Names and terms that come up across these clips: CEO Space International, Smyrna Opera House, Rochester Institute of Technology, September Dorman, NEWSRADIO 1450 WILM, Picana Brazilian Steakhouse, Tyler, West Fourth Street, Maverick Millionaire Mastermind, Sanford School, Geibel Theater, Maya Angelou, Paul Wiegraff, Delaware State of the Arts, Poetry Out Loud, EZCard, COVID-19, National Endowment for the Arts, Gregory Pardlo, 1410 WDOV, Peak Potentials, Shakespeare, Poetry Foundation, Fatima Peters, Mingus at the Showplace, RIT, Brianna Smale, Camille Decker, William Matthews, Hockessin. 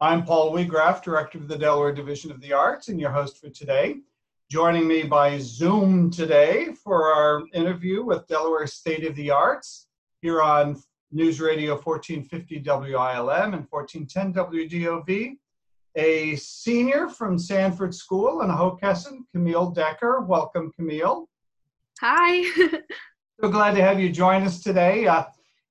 I'm Paul Wiegraff, Director of the Delaware Division of the Arts, and your host for today. Joining me by Zoom today for our interview with Delaware State of the Arts here on News Radio 1450 WILM and 1410 WDOV, a senior from Sanford School in Hockessin, Camille Decker. Welcome, Camille. Hi. So glad to have you join us today.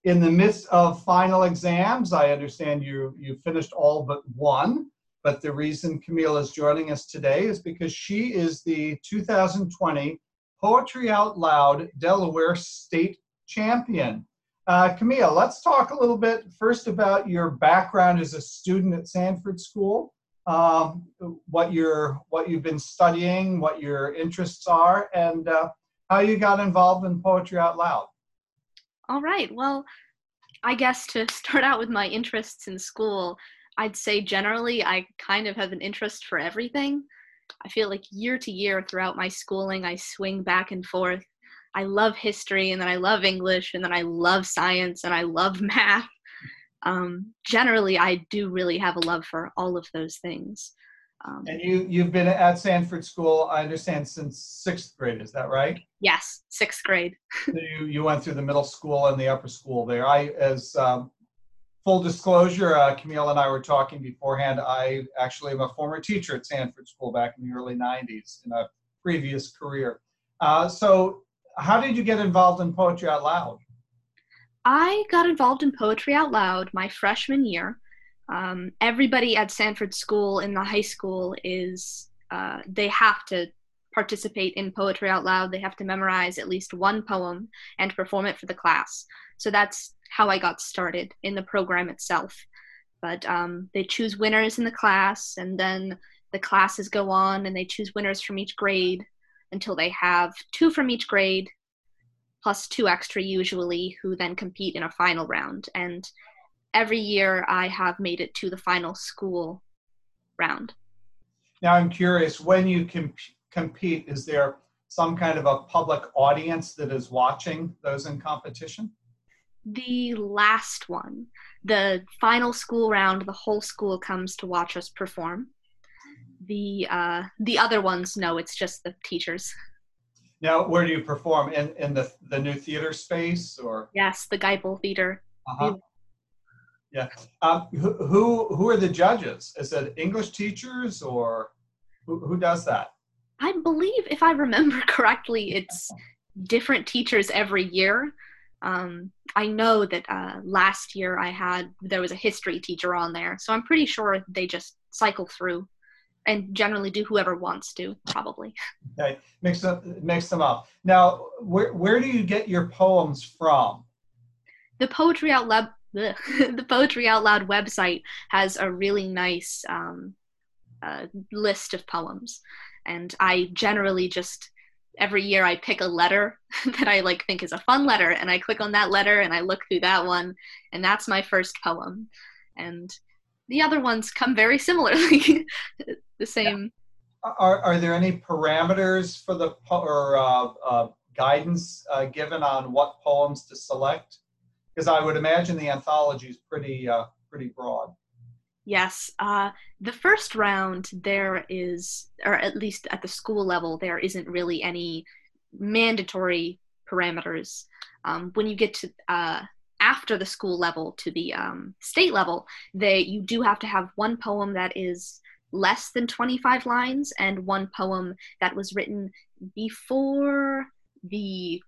In the midst of final exams, I understand you finished all but one, but the reason Camille is joining us today is because she is the 2020 Poetry Out Loud Delaware State Champion. Camille, let's talk a little bit first about your background as a student at Sanford School, what you've been studying, what your interests are, and how you got involved in Poetry Out Loud. All right, well, I guess to start out with my interests in school, I'd say generally I kind of have an interest for everything. I feel like year to year throughout my schooling, I swing back and forth. I love history, and then I love English, and then I love science, and I love math. Generally, I do really have a love for all of those things. And you've been at Sanford School, I understand, since sixth grade, is that right? Yes, sixth grade. So you went through the middle school and the upper school there. Full disclosure, Camille and I were talking beforehand. I actually am a former teacher at Sanford School back in the early 90s in a previous career. So how did you get involved in Poetry Out Loud? I got involved in Poetry Out Loud my freshman year. Everybody at Sanford School in the high school is, they have to participate in Poetry Out Loud. They have to memorize at least one poem and perform it for the class. So that's how I got started in the program itself. But they choose winners in the class, and then the classes go on and they choose winners from each grade until they have two from each grade, plus two extra usually, who then compete in a final round. And every year I have made it to the final school round. Now I'm curious, when you compete, is there some kind of a public audience that is watching those in competition? The last one, the final school round, the whole school comes to watch us perform. The other ones, no, it's just the teachers. Now, where do you perform? In the new theater space, or? Yes, the Geibel Theater. Uh-huh. Yeah. Who are the judges? Is it English teachers, or who does that? I believe, if I remember correctly, it's different teachers every year. I know that last year there was a history teacher on there, so I'm pretty sure they just cycle through and generally do whoever wants to, probably. Okay, mix them up. Now, where do you get your poems from? The Poetry Out Loud. The Poetry Out Loud website has a really nice list of poems, and I generally just every year I pick a letter that I think is a fun letter, and I click on that letter and I look through that one, and that's my first poem. And the other ones come very similarly, the same. Are there any parameters for the guidance given on what poems to select? Because I would imagine the anthology is pretty broad. Yes, the first round there is, or at least at the school level, there isn't really any mandatory parameters. When you get to after the school level to the state level, you do have to have one poem that is less than 25 lines and one poem that was written before the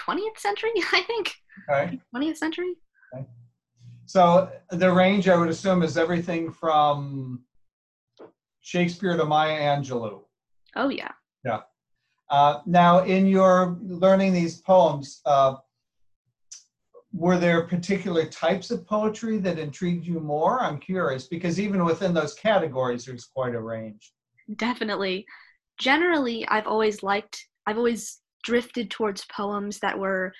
20th century, I think. Okay. 20th century. Okay. So the range, I would assume, is everything from Shakespeare to Maya Angelou. Oh, yeah. Yeah. Now, in your learning these poems, were there particular types of poetry that intrigued you more? I'm curious, because even within those categories, there's quite a range. Definitely. Generally, I've always drifted towards poems that were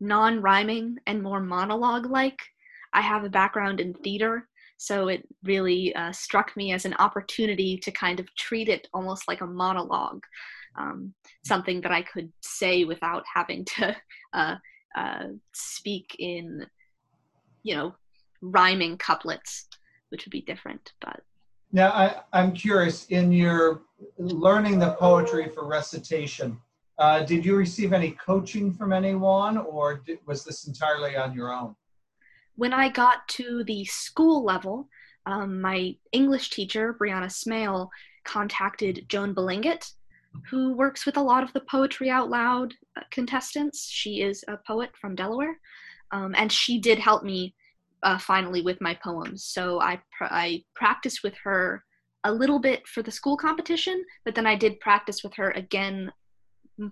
non-rhyming and more monologue-like. I have a background in theater, so it really struck me as an opportunity to kind of treat it almost like a monologue, something that I could say without having to speak in, rhyming couplets. which would be different. But now I'm curious, in your learning the poetry for recitation, did you receive any coaching from anyone, or was this entirely on your own? When I got to the school level, my English teacher, Brianna Smale, contacted Joan Balingit, who works with a lot of the Poetry Out Loud contestants. She is a poet from Delaware, and she did help me finally with my poems. So I practiced with her a little bit for the school competition, but then I did practice with her again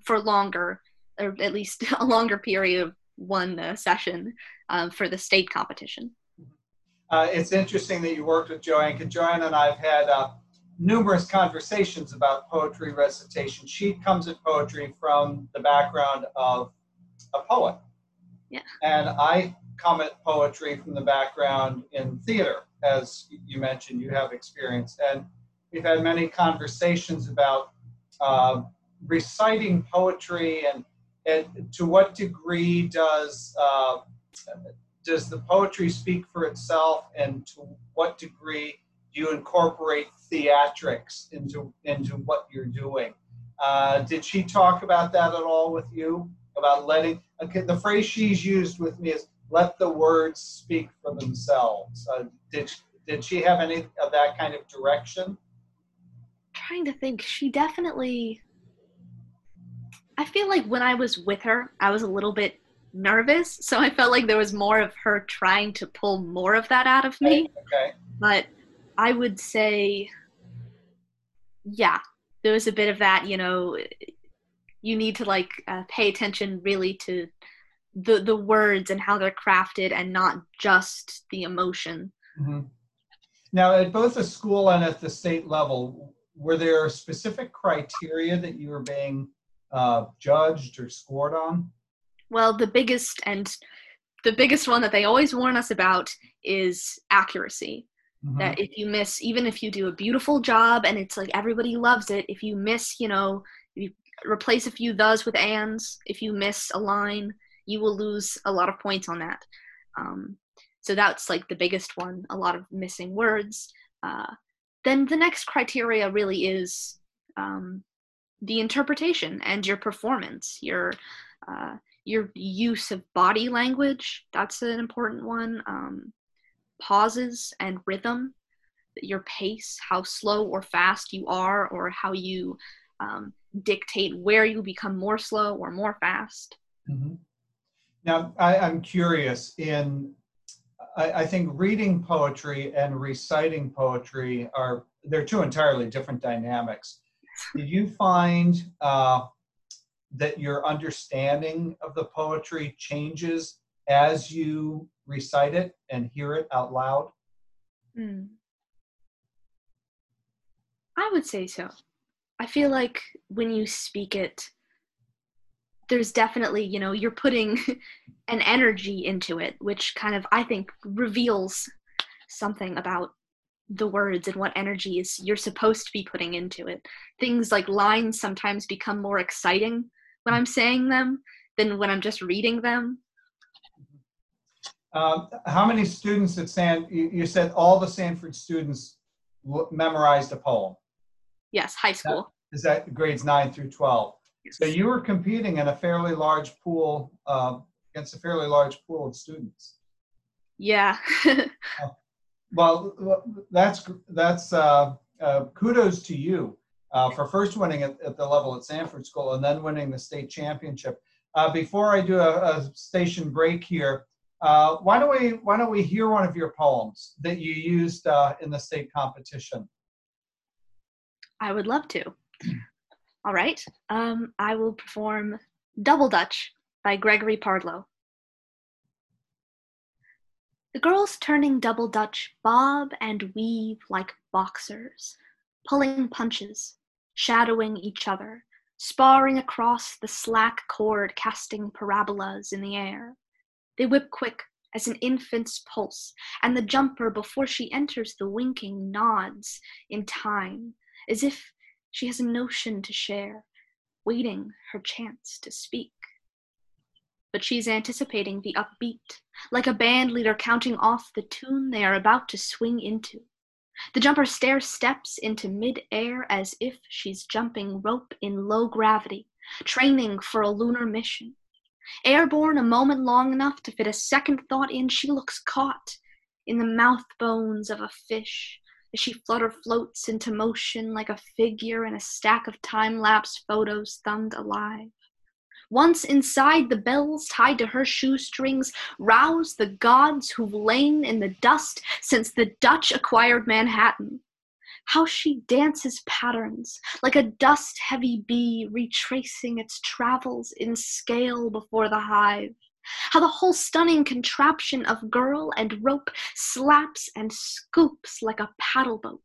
for longer, or at least a longer period of one session for the state competition. It's interesting that you worked with Joanne, because Joanne and I've had numerous conversations about poetry recitation. She comes at poetry from the background of a poet. Yeah. And I come at poetry from the background in theater, as you mentioned, you have experience. And we've had many conversations about reciting poetry, and to what degree does the poetry speak for itself, and to what degree do you incorporate theatrics into what you're doing? Did she talk about that at all with you? About letting, okay, the phrase she's used with me is, let the words speak for themselves. Did she have any of that kind of direction? I'm trying to think. She definitely, I feel like when I was with her, I was a little bit nervous, so I felt like there was more of her trying to pull more of that out of me. Okay. But I would say, yeah, there was a bit of that, you know, you need to like pay attention really to the words and how they're crafted, and not just the emotion. Mm-hmm. Now, at both the school and at the state level, were there specific criteria that you were being judged or scored on? Well, the biggest one that they always warn us about is accuracy. Mm-hmm. That if you miss, even if you do a beautiful job and it's like everybody loves it, if you miss, you know, you replace a few "thes" with "ands," if you miss a line, you will lose a lot of points on that. So that's like the biggest one, a lot of missing words. Then the next criteria really is the interpretation and your performance, your use of body language. That's an important one. Pauses and rhythm, your pace, how slow or fast you are, or how you dictate where you become more slow or more fast. Mm-hmm. Now, I'm curious, I think reading poetry and reciting poetry they're two entirely different dynamics. Did you find that your understanding of the poetry changes as you recite it and hear it out loud? Mm. I would say so. I feel like when you speak it, there's definitely, you know, you're putting an energy into it, which kind of, I think, reveals something about the words and what energy is you're supposed to be putting into it. Things like lines sometimes become more exciting when I'm saying them than when I'm just reading them. How many students at you said all the Sanford students memorized a poem? Yes, high school. Is that grades 9 through 12? Yes. So you were competing in a fairly large pool, against a fairly large pool of students. Yeah. Well, that's kudos to you for first winning at the level at Sanford School and then winning the state championship. Before I do a station break here, why don't we hear one of your poems that you used in the state competition? I would love to. All right, I will perform "Double Dutch" by Gregory Pardlo. The girls turning double Dutch bob and weave like boxers, pulling punches, shadowing each other, sparring across the slack cord, casting parabolas in the air. They whip quick as an infant's pulse, and the jumper, before she enters the winking, nods in time, as if she has a notion to share, waiting her chance to speak. but she's anticipating the upbeat, like a band leader counting off the tune they are about to swing into. The jumper stair steps into mid-air as if she's jumping rope in low gravity, training for a lunar mission. Airborne a moment long enough to fit a second thought in, she looks caught in the mouth bones of a fish as she flutter floats into motion like a figure in a stack of time-lapse photos thumbed alive. Once inside, the bells tied to her shoestrings rouse the gods who've lain in the dust since the Dutch acquired Manhattan. How she dances patterns, like a dust-heavy bee retracing its travels in scale before the hive. How the whole stunning contraption of girl and rope slaps and scoops like a paddle boat.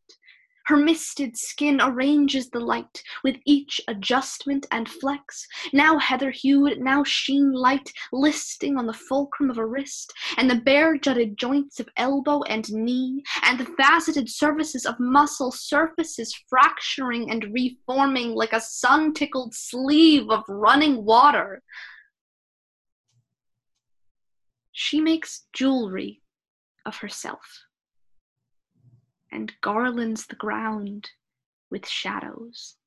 Her misted skin arranges the light with each adjustment and flex, now heather-hued, now sheen-light, listing on the fulcrum of a wrist, and the bare-jutted joints of elbow and knee, and the faceted surfaces of muscle surfaces fracturing and reforming like a sun-tickled sleeve of running water. She makes jewelry of herself and garlands the ground with shadows.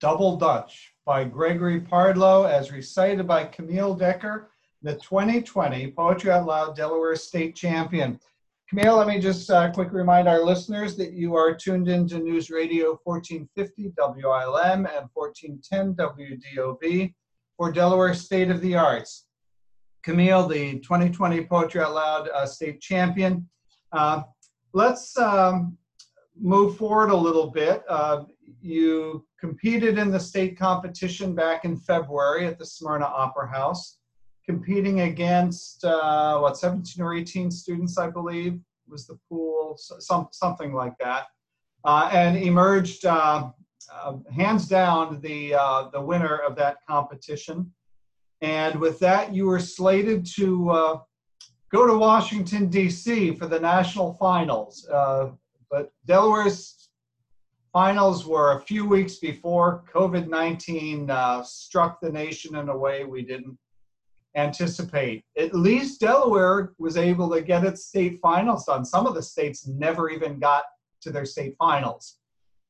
Double Dutch by Gregory Pardlo, as recited by Camille Decker, the 2020 Poetry Out Loud Delaware State Champion. Camille, let me just quickly remind our listeners that you are tuned into News Radio 1450 WILM and 1410 WDOV for Delaware State of the Arts. Camille, the 2020 Poetry Out Loud State Champion. Let's move forward a little bit. You competed in the state competition back in February at the Smyrna Opera House, competing against, 17 or 18 students, I believe, was the pool, something like that, and emerged hands down the winner of that competition. And with that, you were slated to go to Washington, D.C. for the national finals. But Delaware's finals were a few weeks before COVID-19 struck the nation in a way we didn't anticipate. At least Delaware was able to get its state finals done. Some of the states never even got to their state finals.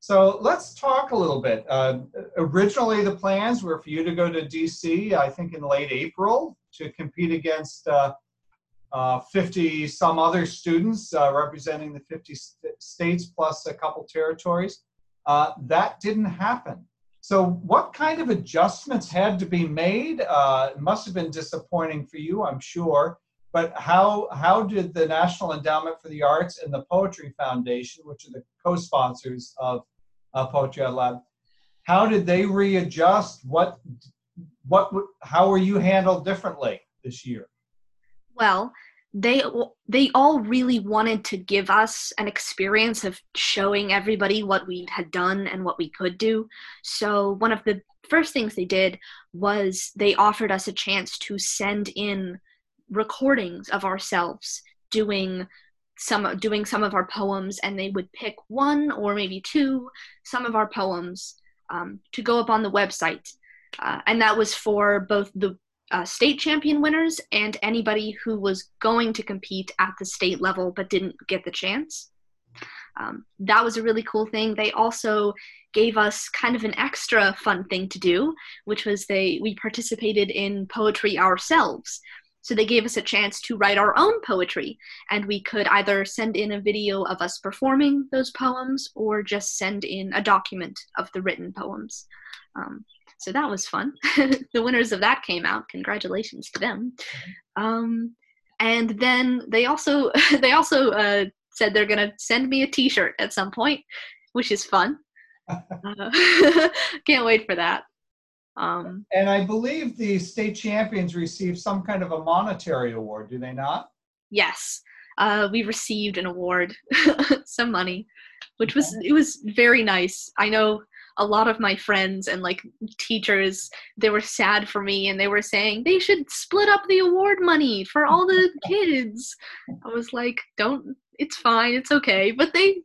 So let's talk a little bit. Originally, the plans were for you to go to D.C., I think in late April, to compete against 50 some other students representing the 50 states plus a couple territories. That didn't happen. So what kind of adjustments had to be made? It must have been disappointing for you, I'm sure. But how did the National Endowment for the Arts and the Poetry Foundation, which are the co-sponsors of Poetry Out Loud, how did they readjust? How were you handled differently this year? Well, they all really wanted to give us an experience of showing everybody what we had done and what we could do. So one of the first things they did was they offered us a chance to send in recordings of ourselves doing some of our poems, and they would pick one or maybe two, some of our poems, to go up on the website, and that was for both the state champion winners and anybody who was going to compete at the state level but didn't get the chance. That was a really cool thing. They also gave us kind of an extra fun thing to do, which was we participated in poetry ourselves. So they gave us a chance to write our own poetry, and we could either send in a video of us performing those poems or just send in a document of the written poems. So that was fun. The winners of that came out. Congratulations to them. And then they also said they're going to send me a t-shirt at some point, which is fun. Can't wait for that. And I believe the state champions received some kind of a monetary award, do they not? Yes. We received an award, some money, which was, it was very nice. I know a lot of my friends and teachers, they were sad for me and they were saying they should split up the award money for all the kids. I was like, don't, it's fine. It's okay. But they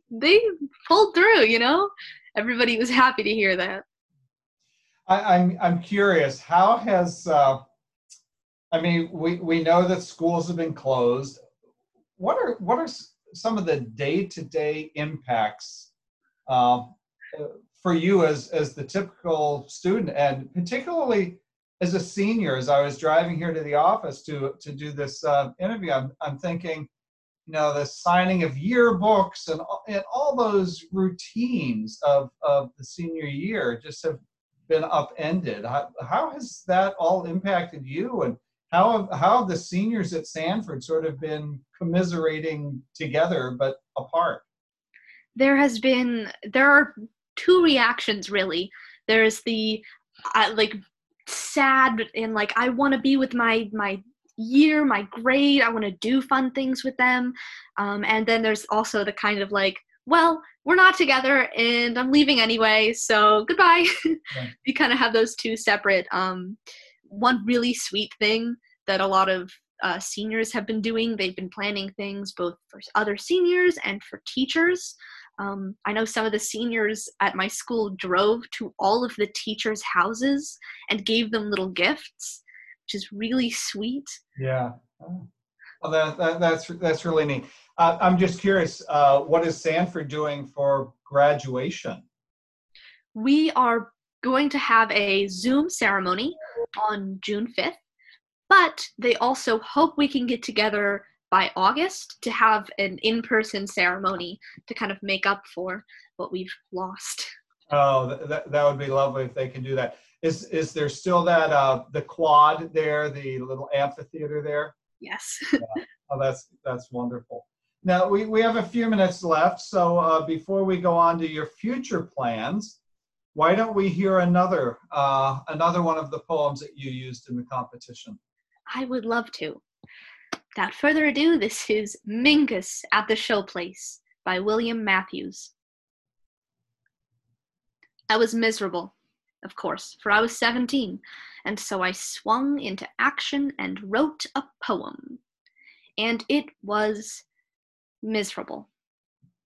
pulled through, you know, everybody was happy to hear that. I'm curious, how has, I mean, we know that schools have been closed. What are some of the day-to-day impacts for you as the typical student, and particularly as a senior? As I was driving here to the office to do this interview, I'm thinking, you know, the signing of yearbooks and all those routines of the senior year just have been upended. How has that all impacted you, and how have the seniors at Sanford sort of been commiserating together but apart? There are two reactions, really. There's the like sad and like, I want to be with my year, my grade, I want to do fun things with them, and then there's also the kind of like, well, we're not together and I'm leaving anyway, so goodbye. Yeah. You kind of have those two separate. One really sweet thing that a lot of seniors have been doing, they've been planning things both for other seniors and for teachers. I know some of the seniors at my school drove to all of the teachers' houses and gave them little gifts, which is really sweet. Yeah. Oh, well, that's really neat. I'm just curious, what is Sanford doing for graduation? We are going to have a Zoom ceremony on June 5th, but they also hope we can get together by August to have an in-person ceremony to kind of make up for what we've lost. Oh, that would be lovely if they can do that. Is there still that the quad there, the little amphitheater there? Yes. Yeah. Oh, that's wonderful. Now we have a few minutes left, so before we go on to your future plans, why don't we hear another one of the poems that you used in the competition? I would love to. Without further ado, this is Mingus at the Showplace by William Matthews. I was miserable, of course, for I was 17, and so I swung into action and wrote a poem. And it was miserable,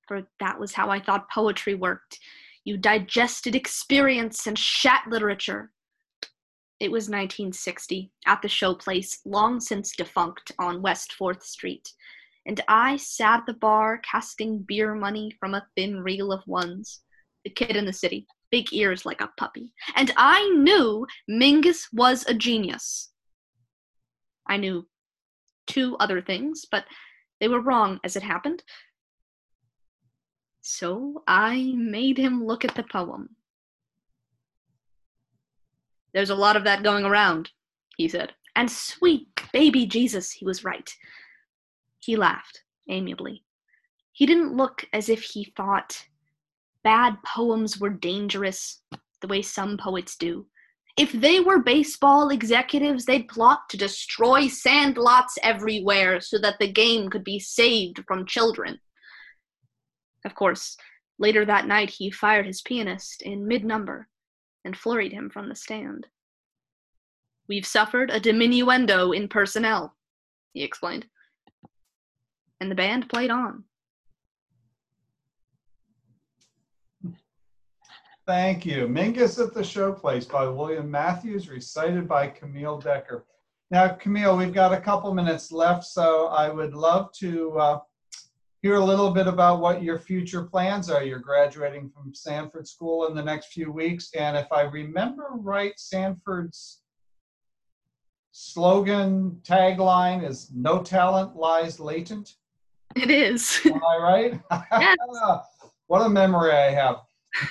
for that was how I thought poetry worked. You digested experience and shat literature. It was 1960, at the Showplace, long since defunct, on West Fourth Street, and I sat at the bar casting beer money from a thin reel of ones, the kid in the city, big ears like a puppy, and I knew Mingus was a genius. I knew two other things, but they were wrong as it happened. So I made him look at the poem. There's a lot of that going around, he said. And sweet baby Jesus, he was right. He laughed amiably. He didn't look as if he thought bad poems were dangerous the way some poets do. If they were baseball executives, they'd plot to destroy sand lots everywhere so that the game could be saved from children. Of course, later that night he fired his pianist in mid-number and flurried him from the stand. We've suffered a diminuendo in personnel, he explained. And the band played on. Thank you. Mingus at the Showplace by William Matthews, recited by Camille Decker. Now, Camille, we've got a couple minutes left, so I would love to hear a little bit about what your future plans are. You're graduating from Sanford School in the next few weeks, and if I remember right, Sanford's slogan, tagline is, "No talent lies latent." It is. Am I right? Yes. What a memory I have.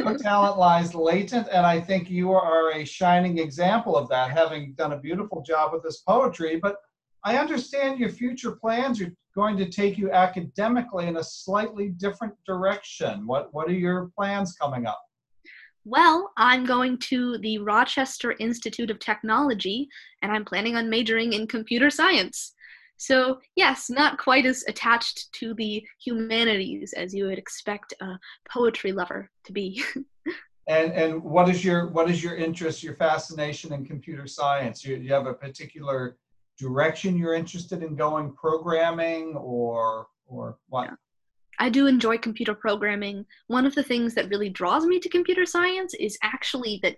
No talent lies latent, and I think you are a shining example of that, having done a beautiful job with this poetry. But I understand your future plans are going to take you academically in a slightly different direction. What are your plans coming up? Well, I'm going to the Rochester Institute of Technology, and I'm planning on majoring in computer science. So yes, not quite as attached to the humanities as you would expect a poetry lover to be. And what is your interest, your fascination in computer science? You have a particular direction you're interested in going, programming or what? Yeah. I do enjoy computer programming. One of the things that really draws me to computer science is actually that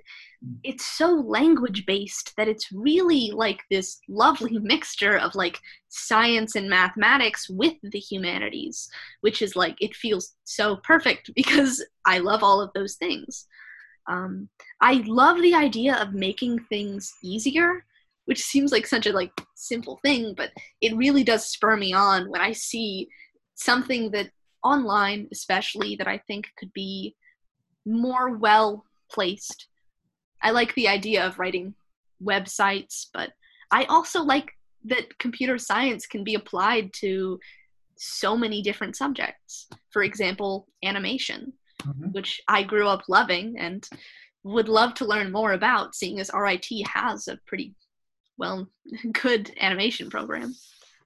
it's so language-based that it's really like this lovely mixture of like science and mathematics with the humanities, which is like, it feels so perfect because I love all of those things. I love the idea of making things easier, which seems like such a like simple thing, but it really does spur me on when I see something that online, especially, that I think could be more well placed. I like the idea of writing websites, but I also like that computer science can be applied to so many different subjects. For example, animation, which I grew up loving and would love to learn more about, seeing as RIT has a pretty good animation program.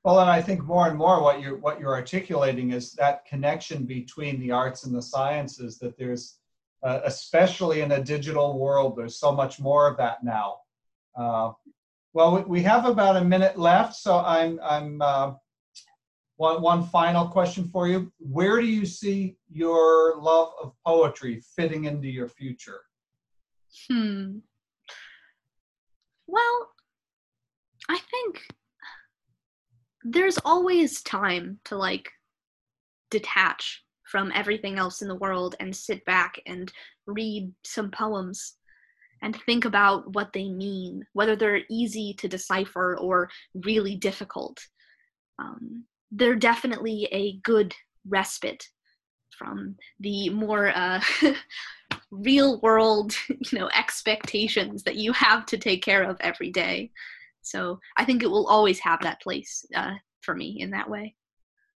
Well, and I think more and more what you're articulating is that connection between the arts and the sciences, that there's, especially in a digital world, there's so much more of that now. Well, we have about a minute left, so one final question for you. Where do you see your love of poetry fitting into your future? Well, I think there's always time to like detach from everything else in the world and sit back and read some poems and think about what they mean, whether they're easy to decipher or really difficult. They're definitely a good respite from the more real world, expectations that you have to take care of every day. So I think it will always have that place for me in that way.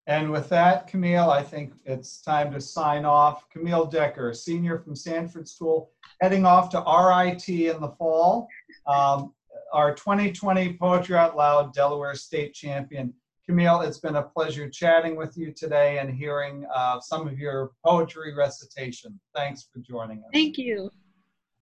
And with that, Camille, I think it's time to sign off. Camille Decker, senior from Sanford School, heading off to RIT in the fall. Our 2020 Poetry Out Loud Delaware State Champion. Camille, it's been a pleasure chatting with you today and hearing some of your poetry recitation. Thanks for joining us. Thank you.